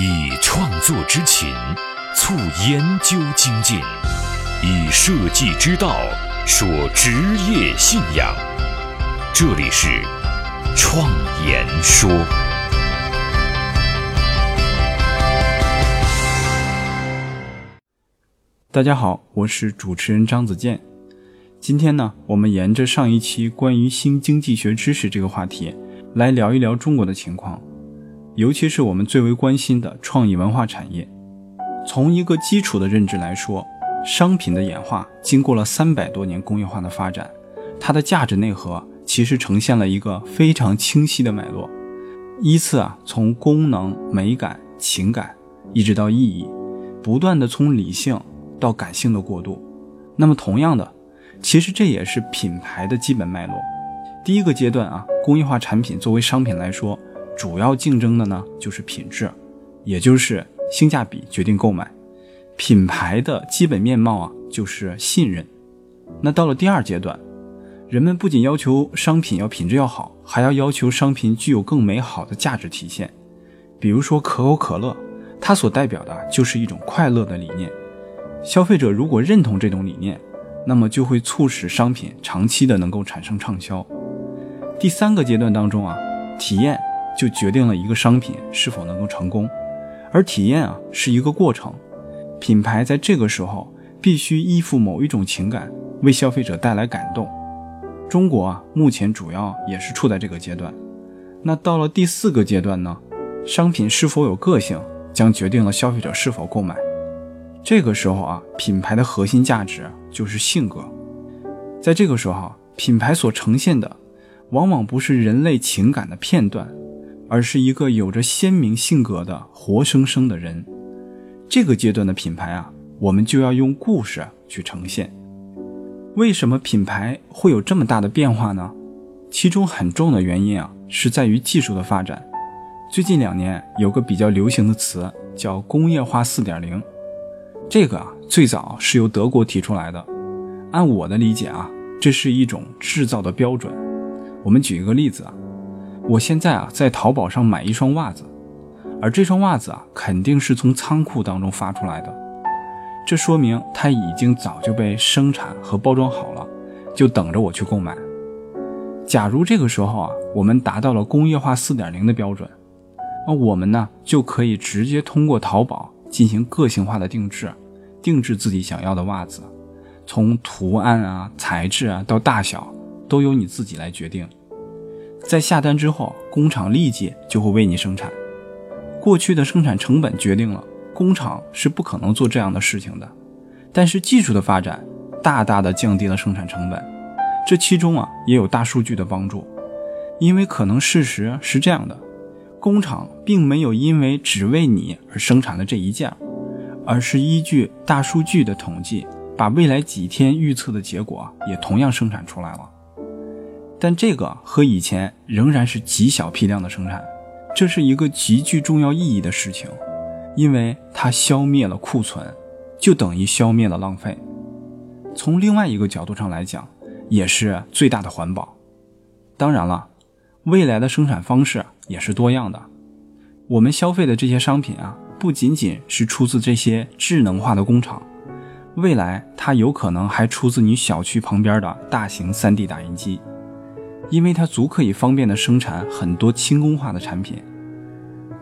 以创作之情促研究精进，以设计之道说职业信仰。这里是创研说。大家好，我是主持人张子健。今天呢，我们沿着上一期关于新经济学知识这个话题来聊一聊中国的情况，尤其是我们最为关心的创意文化产业。从一个基础的认知来说，商品的演化经过了300多年工业化的发展，它的价值内核其实呈现了一个非常清晰的脉络，依次从功能、美感、情感一直到意义，不断的从理性到感性的过渡。那么同样的，其实这也是品牌的基本脉络。第一个阶段工业化产品作为商品来说，主要竞争的呢就是品质，也就是性价比决定购买。品牌的基本面貌就是信任。那到了第二阶段，人们不仅要求商品要品质要好，还要求商品具有更美好的价值体现。比如说可口可乐，它所代表的就是一种快乐的理念。消费者如果认同这种理念，那么就会促使商品长期的能够产生畅销。第三个阶段当中体验就决定了一个商品是否能够成功，而体验是一个过程。品牌在这个时候必须依附某一种情感，为消费者带来感动。中国目前主要也是处在这个阶段。那到了第四个阶段呢，商品是否有个性将决定了消费者是否购买。这个时候品牌的核心价值就是性格。在这个时候，品牌所呈现的往往不是人类情感的片段，而是一个有着鲜明性格的活生生的人。这个阶段的品牌我们就要用故事去呈现。为什么品牌会有这么大的变化呢？其中很重的原因是在于技术的发展。最近2年有个比较流行的词叫工业化 4.0，这个最早是由德国提出来的。按我的理解这是一种制造的标准。我们举一个例子我现在在淘宝上买一双袜子，而这双袜子肯定是从仓库当中发出来的。这说明它已经早就被生产和包装好了，就等着我去购买。假如这个时候我们达到了工业化 4.0 的标准，那我们呢就可以直接通过淘宝进行个性化的定制自己想要的袜子，从图案材质到大小都由你自己来决定。在下单之后，工厂立即就会为你生产。过去的生产成本决定了工厂是不可能做这样的事情的，但是技术的发展大大的降低了生产成本。这其中也有大数据的帮助。因为可能事实是这样的，工厂并没有因为只为你而生产了这一件，而是依据大数据的统计，把未来几天预测的结果也同样生产出来了。但这个和以前仍然是极小批量的生产，这是一个极具重要意义的事情，因为它消灭了库存，就等于消灭了浪费。从另外一个角度上来讲，也是最大的环保。当然了，未来的生产方式也是多样的。我们消费的这些商品不仅仅是出自这些智能化的工厂，未来它有可能还出自你小区旁边的大型 3D 打印机，因为它足可以方便地生产很多轻工化的产品。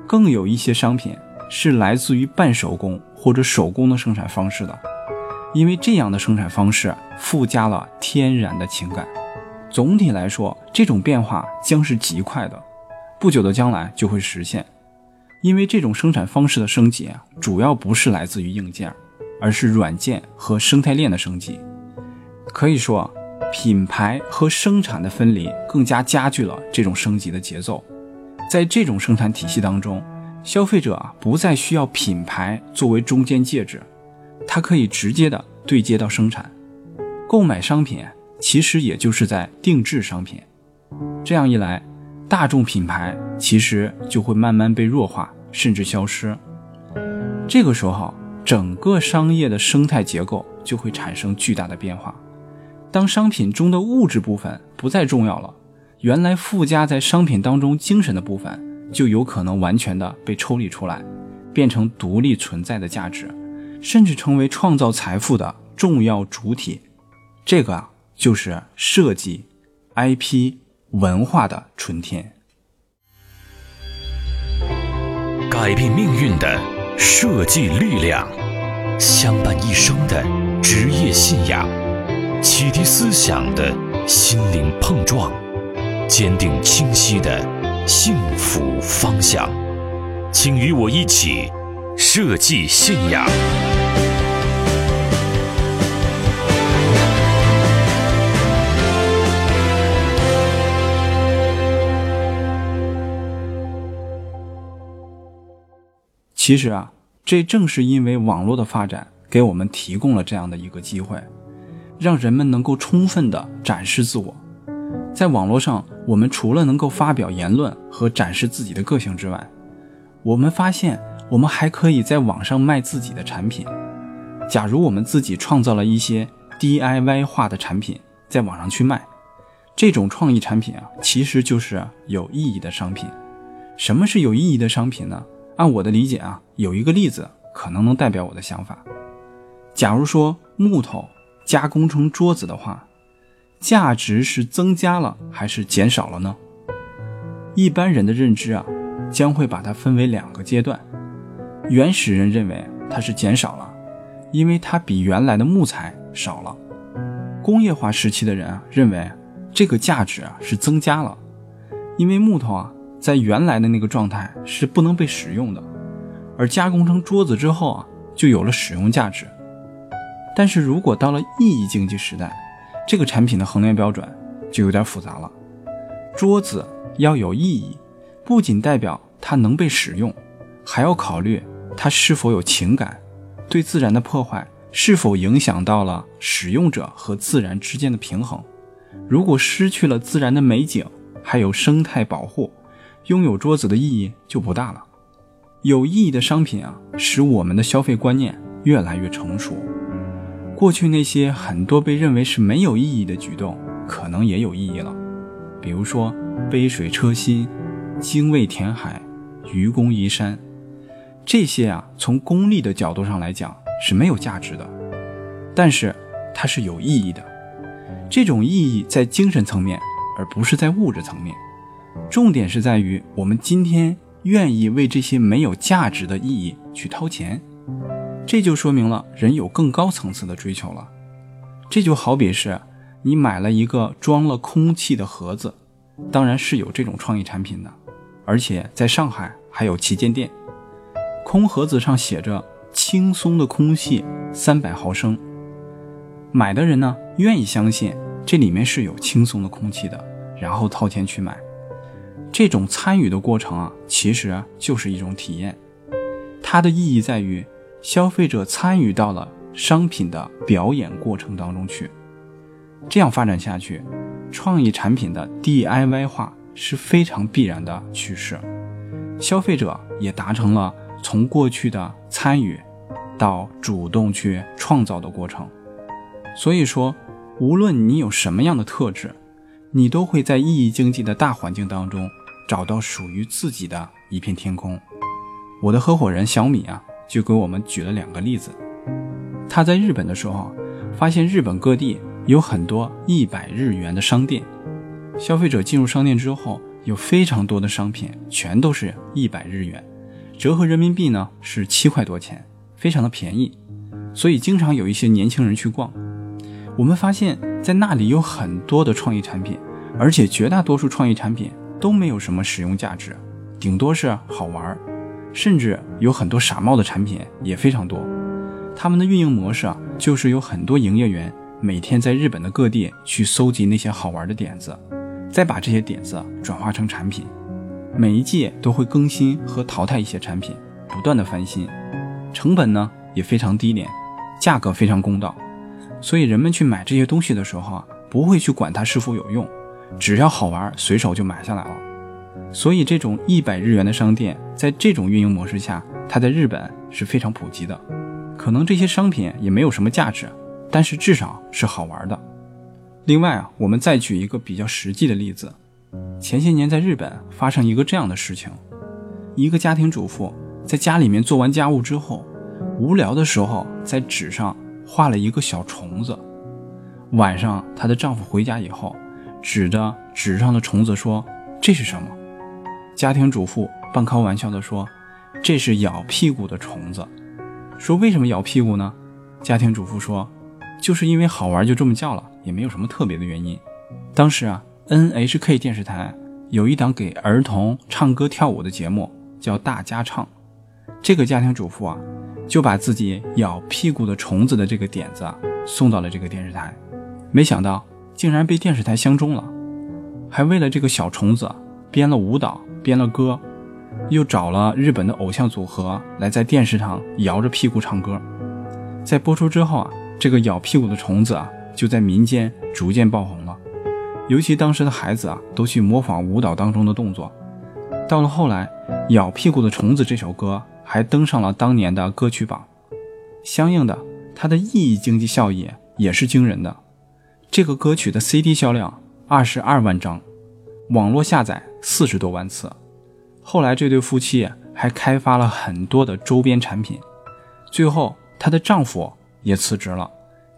更有一些商品是来自于半手工或者手工的生产方式的，因为这样的生产方式附加了天然的情感。总体来说，这种变化将是极快的，不久的将来就会实现。因为这种生产方式的升级主要不是来自于硬件，而是软件和生态链的升级。可以说，品牌和生产的分离更加加剧了这种升级的节奏。在这种生产体系当中，消费者不再需要品牌作为中间介质，它可以直接的对接到生产。购买商品其实也就是在定制商品。这样一来，大众品牌其实就会慢慢被弱化，甚至消失。这个时候，整个商业的生态结构就会产生巨大的变化。当商品中的物质部分不再重要了，原来附加在商品当中精神的部分就有可能完全的被抽离出来，变成独立存在的价值，甚至成为创造财富的重要主体。这个就是设计、IP、文化的春天。改变命运的设计力量，相伴一生的职业信仰，启迪思想的心灵碰撞，坚定清晰的幸福方向。请与我一起设计信仰。其实这正是因为网络的发展给我们提供了这样的一个机会，让人们能够充分地展示自我。在网络上，我们除了能够发表言论和展示自己的个性之外，我们发现我们还可以在网上卖自己的产品。假如我们自己创造了一些 DIY 化的产品在网上去卖，这种创意产品其实就是有意义的商品。什么是有意义的商品呢？按我的理解有一个例子可能能代表我的想法。假如说木头加工成桌子的话，价值是增加了还是减少了呢？一般人的认知将会把它分为两个阶段。原始人认为它是减少了，因为它比原来的木材少了。工业化时期的人认为这个价值是增加了，因为木头在原来的那个状态是不能被使用的，而加工成桌子之后就有了使用价值。但是如果到了意义经济时代，这个产品的衡量标准就有点复杂了。桌子要有意义，不仅代表它能被使用，还要考虑它是否有情感，对自然的破坏是否影响到了使用者和自然之间的平衡。如果失去了自然的美景，还有生态保护，拥有桌子的意义就不大了。有意义的商品使我们的消费观念越来越成熟。过去那些很多被认为是没有意义的举动，可能也有意义了。比如说杯水车薪、精卫填海、愚公移山，这些从功利的角度上来讲是没有价值的，但是它是有意义的。这种意义在精神层面，而不是在物质层面。重点是在于我们今天愿意为这些没有价值的意义去掏钱，这就说明了人有更高层次的追求了。这就好比是你买了一个装了空气的盒子，当然是有这种创意产品的，而且在上海还有旗舰店。空盒子上写着轻松的空气300毫升，买的人呢愿意相信这里面是有轻松的空气的，然后掏钱去买。这种参与的过程其实就是一种体验。它的意义在于消费者参与到了商品的表演过程当中去。这样发展下去，创意产品的 DIY 化是非常必然的趋势。消费者也达成了从过去的参与到主动去创造的过程。所以说，无论你有什么样的特质，你都会在意义经济的大环境当中找到属于自己的一片天空。我的合伙人小米就给我们举了两个例子。他在日本的时候，发现日本各地有很多100日元的商店，消费者进入商店之后，有非常多的商品全都是100日元，折合人民币呢是7块多钱，非常的便宜。所以经常有一些年轻人去逛，我们发现在那里有很多的创意产品，而且绝大多数创意产品都没有什么使用价值，顶多是好玩，甚至有很多傻帽的产品也非常多。他们的运营模式就是有很多营业员每天在日本的各地去搜集那些好玩的点子，再把这些点子转化成产品。每一季都会更新和淘汰一些产品，不断的翻新，成本呢也非常低廉，价格非常公道。所以人们去买这些东西的时候不会去管它是否有用，只要好玩随手就买下来了。所以这种100日元的商店在这种运营模式下，它在日本是非常普及的。可能这些商品也没有什么价值，但是至少是好玩的。另外我们再举一个比较实际的例子。前些年在日本发生一个这样的事情，一个家庭主妇在家里面做完家务之后，无聊的时候在纸上画了一个小虫子。晚上她的丈夫回家以后，指着纸上的虫子说：“这是什么？”家庭主妇半开玩笑的说：“这是咬屁股的虫子。”说为什么咬屁股呢？家庭主妇说：“就是因为好玩就这么叫了，也没有什么特别的原因。”当时啊 NHK 电视台有一档给儿童唱歌跳舞的节目叫大家唱。这个家庭主妇啊就把自己咬屁股的虫子的这个点子啊送到了这个电视台，没想到竟然被电视台相中了，还为了这个小虫子编了舞蹈编了歌，又找了日本的偶像组合来在电视上摇着屁股唱歌。在播出之后啊，这个咬屁股的虫子啊就在民间逐渐爆红了，尤其当时的孩子啊都去模仿舞蹈当中的动作。到了后来，咬屁股的虫子这首歌还登上了当年的歌曲榜，相应的它的意义经济效益也是惊人的。这个歌曲的 CD 销量22万张，网络下载40多万次。后来这对夫妻还开发了很多的周边产品，最后她的丈夫也辞职了，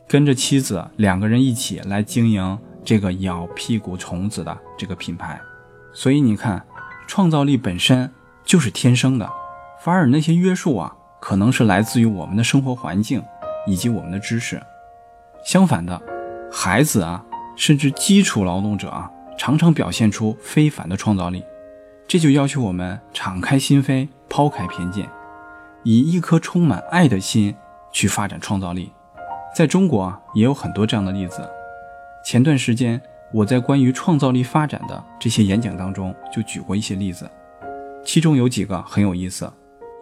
跟着妻子两个人一起来经营这个咬屁股虫子的这个品牌。所以你看，创造力本身就是天生的，反而那些约束啊可能是来自于我们的生活环境以及我们的知识。相反的，孩子啊甚至基础劳动者啊常常表现出非凡的创造力。这就要求我们敞开心扉，抛开偏见，以一颗充满爱的心去发展创造力。在中国也有很多这样的例子。前段时间我在关于创造力发展的这些演讲当中就举过一些例子，其中有几个很有意思。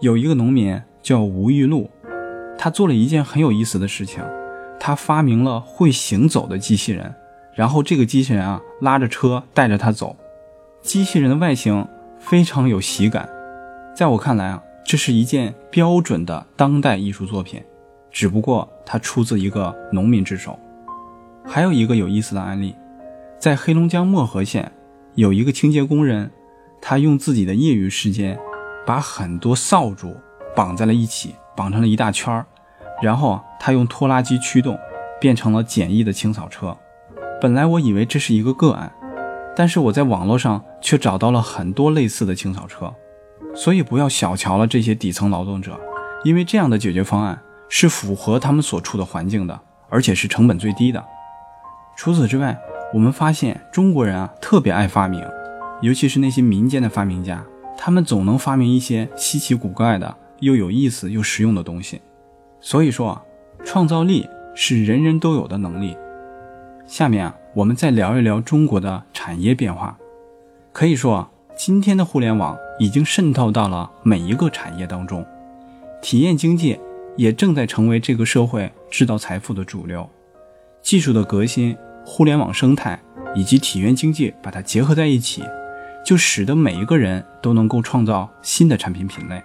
有一个农民叫吴玉禄，他做了一件很有意思的事情，他发明了会行走的机器人，然后这个机器人啊拉着车带着他走。机器人的外形非常有喜感，在我看来啊，这是一件标准的当代艺术作品，只不过它出自一个农民之手。还有一个有意思的案例，在黑龙江漠河县有一个清洁工人，他用自己的业余时间把很多扫帚绑在了一起，绑成了一大圈，然后他用拖拉机驱动变成了简易的清扫车。本来我以为这是一个个案，但是我在网络上却找到了很多类似的清扫车。所以不要小瞧了这些底层劳动者，因为这样的解决方案是符合他们所处的环境的，而且是成本最低的。除此之外，我们发现中国人啊特别爱发明，尤其是那些民间的发明家，他们总能发明一些稀奇古怪的又有意思又实用的东西。所以说啊，创造力是人人都有的能力。下面啊我们再聊一聊中国的产业变化。可以说，今天的互联网已经渗透到了每一个产业当中，体验经济也正在成为这个社会制造财富的主流。技术的革新、互联网生态以及体验经济把它结合在一起，就使得每一个人都能够创造新的产品品类。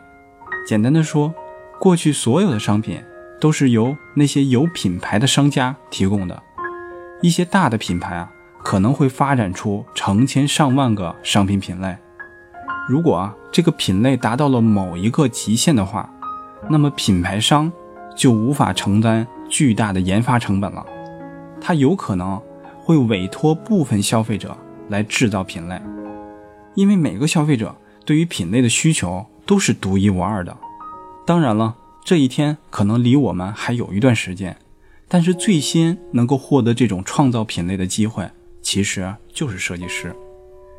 简单的说，过去所有的商品都是由那些有品牌的商家提供的，一些大的品牌啊可能会发展出成千上万个商品品类。如果啊这个品类达到了某一个极限的话，那么品牌商就无法承担巨大的研发成本了，它有可能会委托部分消费者来制造品类。因为每个消费者对于品类的需求都是独一无二的。当然了，这一天可能离我们还有一段时间，但是最先能够获得这种创造品类的机会，其实就是设计师。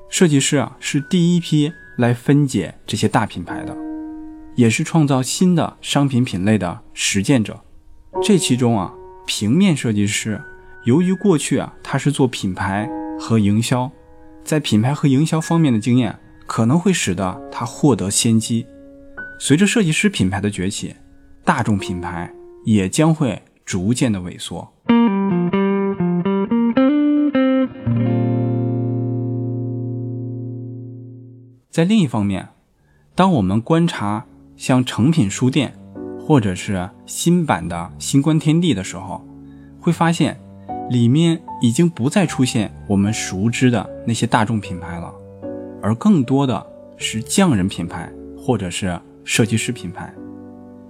设计师啊是第一批来分解这些大品牌的，也是创造新的商品品类的实践者。这其中啊，平面设计师由于过去啊他是做品牌和营销，在品牌和营销方面的经验可能会使得他获得先机。随着设计师品牌的崛起，大众品牌也将会逐渐的萎缩。在另一方面，当我们观察像诚品书店或者是新版的新观天地的时候，会发现里面已经不再出现我们熟知的那些大众品牌了，而更多的是匠人品牌或者是设计师品牌。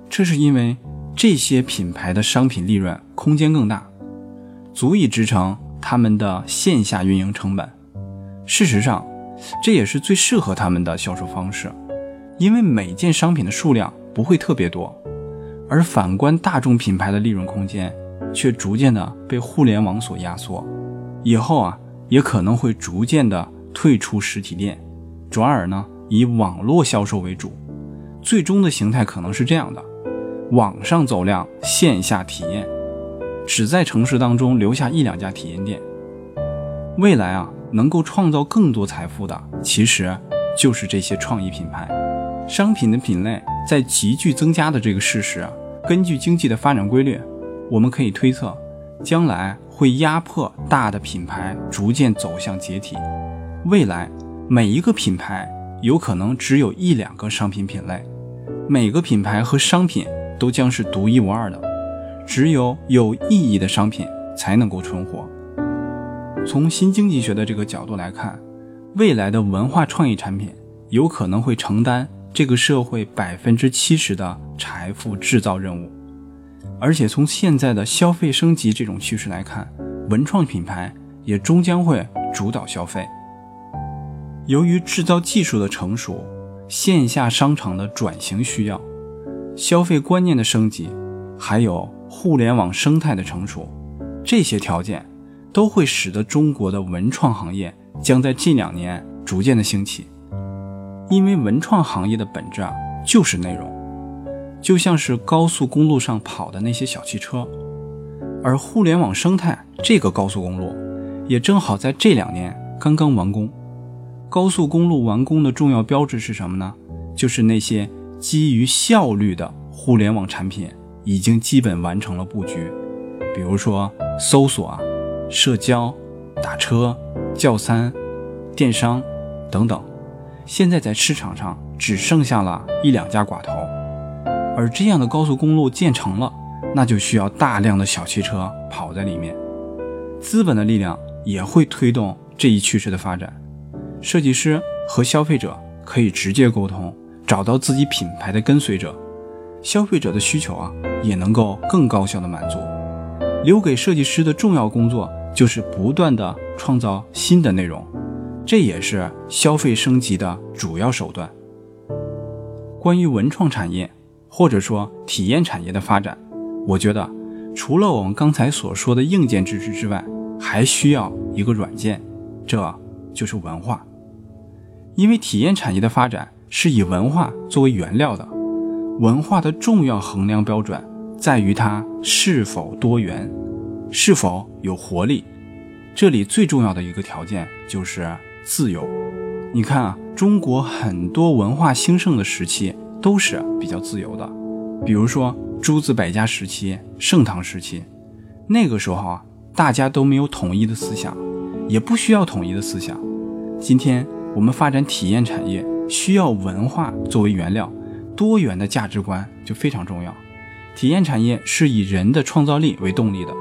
这是因为这些品牌的商品利润空间更大，足以支撑他们的线下运营成本。事实上，这也是最适合他们的销售方式，因为每件商品的数量不会特别多，而反观大众品牌的利润空间却逐渐的被互联网所压缩，以后也可能会逐渐的退出实体店，转而以网络销售为主，最终的形态可能是这样的：网上走量，线下体验，只在城市当中留下一两家体验店。未来能够创造更多财富的，其实就是这些创意品牌。商品的品类在急剧增加的这个事实，根据经济的发展规律，我们可以推测，将来会压迫大的品牌逐渐走向解体。未来，每一个品牌有可能只有一两个商品品类，每个品牌和商品都将是独一无二的，只有有意义的商品才能够存活。从新经济学的这个角度来看，未来的文化创意产品有可能会承担这个社会 70% 的财富制造任务。而且从现在的消费升级这种趋势来看，文创品牌也终将会主导消费。由于制造技术的成熟，线下商场的转型需要，消费观念的升级，还有互联网生态的成熟，这些条件都会使得中国的文创行业将在近两年逐渐的兴起。因为文创行业的本质就是内容，就像是高速公路上跑的那些小汽车，而互联网生态这个高速公路也正好在这两年刚刚完工。高速公路完工的重要标志是什么呢？就是那些基于效率的互联网产品已经基本完成了布局，比如说搜索社交、打车、叫餐、电商等等，现在在市场上只剩下了一两家寡头。而这样的高速公路建成了，那就需要大量的小汽车跑在里面。资本的力量也会推动这一趋势的发展。设计师和消费者可以直接沟通，找到自己品牌的跟随者，消费者的需求也能够更高效的满足。留给设计师的重要工作就是不断的创造新的内容，这也是消费升级的主要手段。关于文创产业或者说体验产业的发展，我觉得除了我们刚才所说的硬件支持之外，还需要一个软件，这就是文化。因为体验产业的发展是以文化作为原料的，文化的重要衡量标准在于它是否多元，是否有活力。这里最重要的一个条件就是自由。你看中国很多文化兴盛的时期都是比较自由的，比如说诸子百家时期、盛唐时期，那个时候大家都没有统一的思想，也不需要统一的思想。今天我们发展体验产业需要文化作为原料，多元的价值观就非常重要。体验产业是以人的创造力为动力的，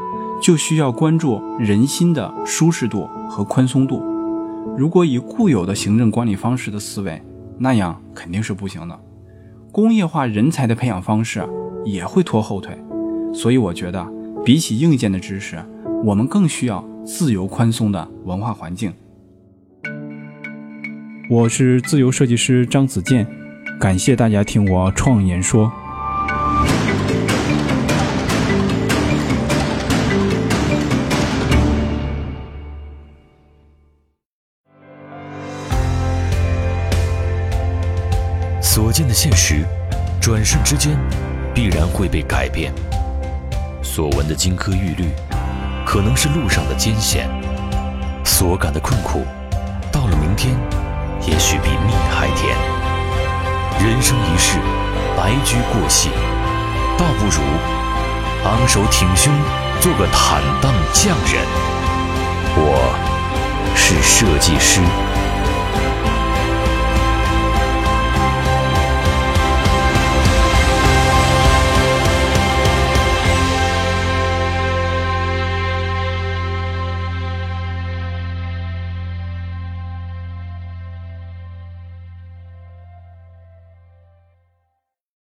就需要关注人心的舒适度和宽松度。如果以固有的行政管理方式的思维，那样肯定是不行的。工业化人才的培养方式也会拖后腿，所以我觉得比起硬件的知识，我们更需要自由宽松的文化环境。我是自由设计师张子健，感谢大家听我创言说。所见的现实，转瞬之间必然会被改变。所闻的金科玉律，可能是路上的艰险；所感的困苦，到了明天，也许比蜜还甜。人生一世，白驹过隙，倒不如昂首挺胸，做个坦荡匠人。我是设计师。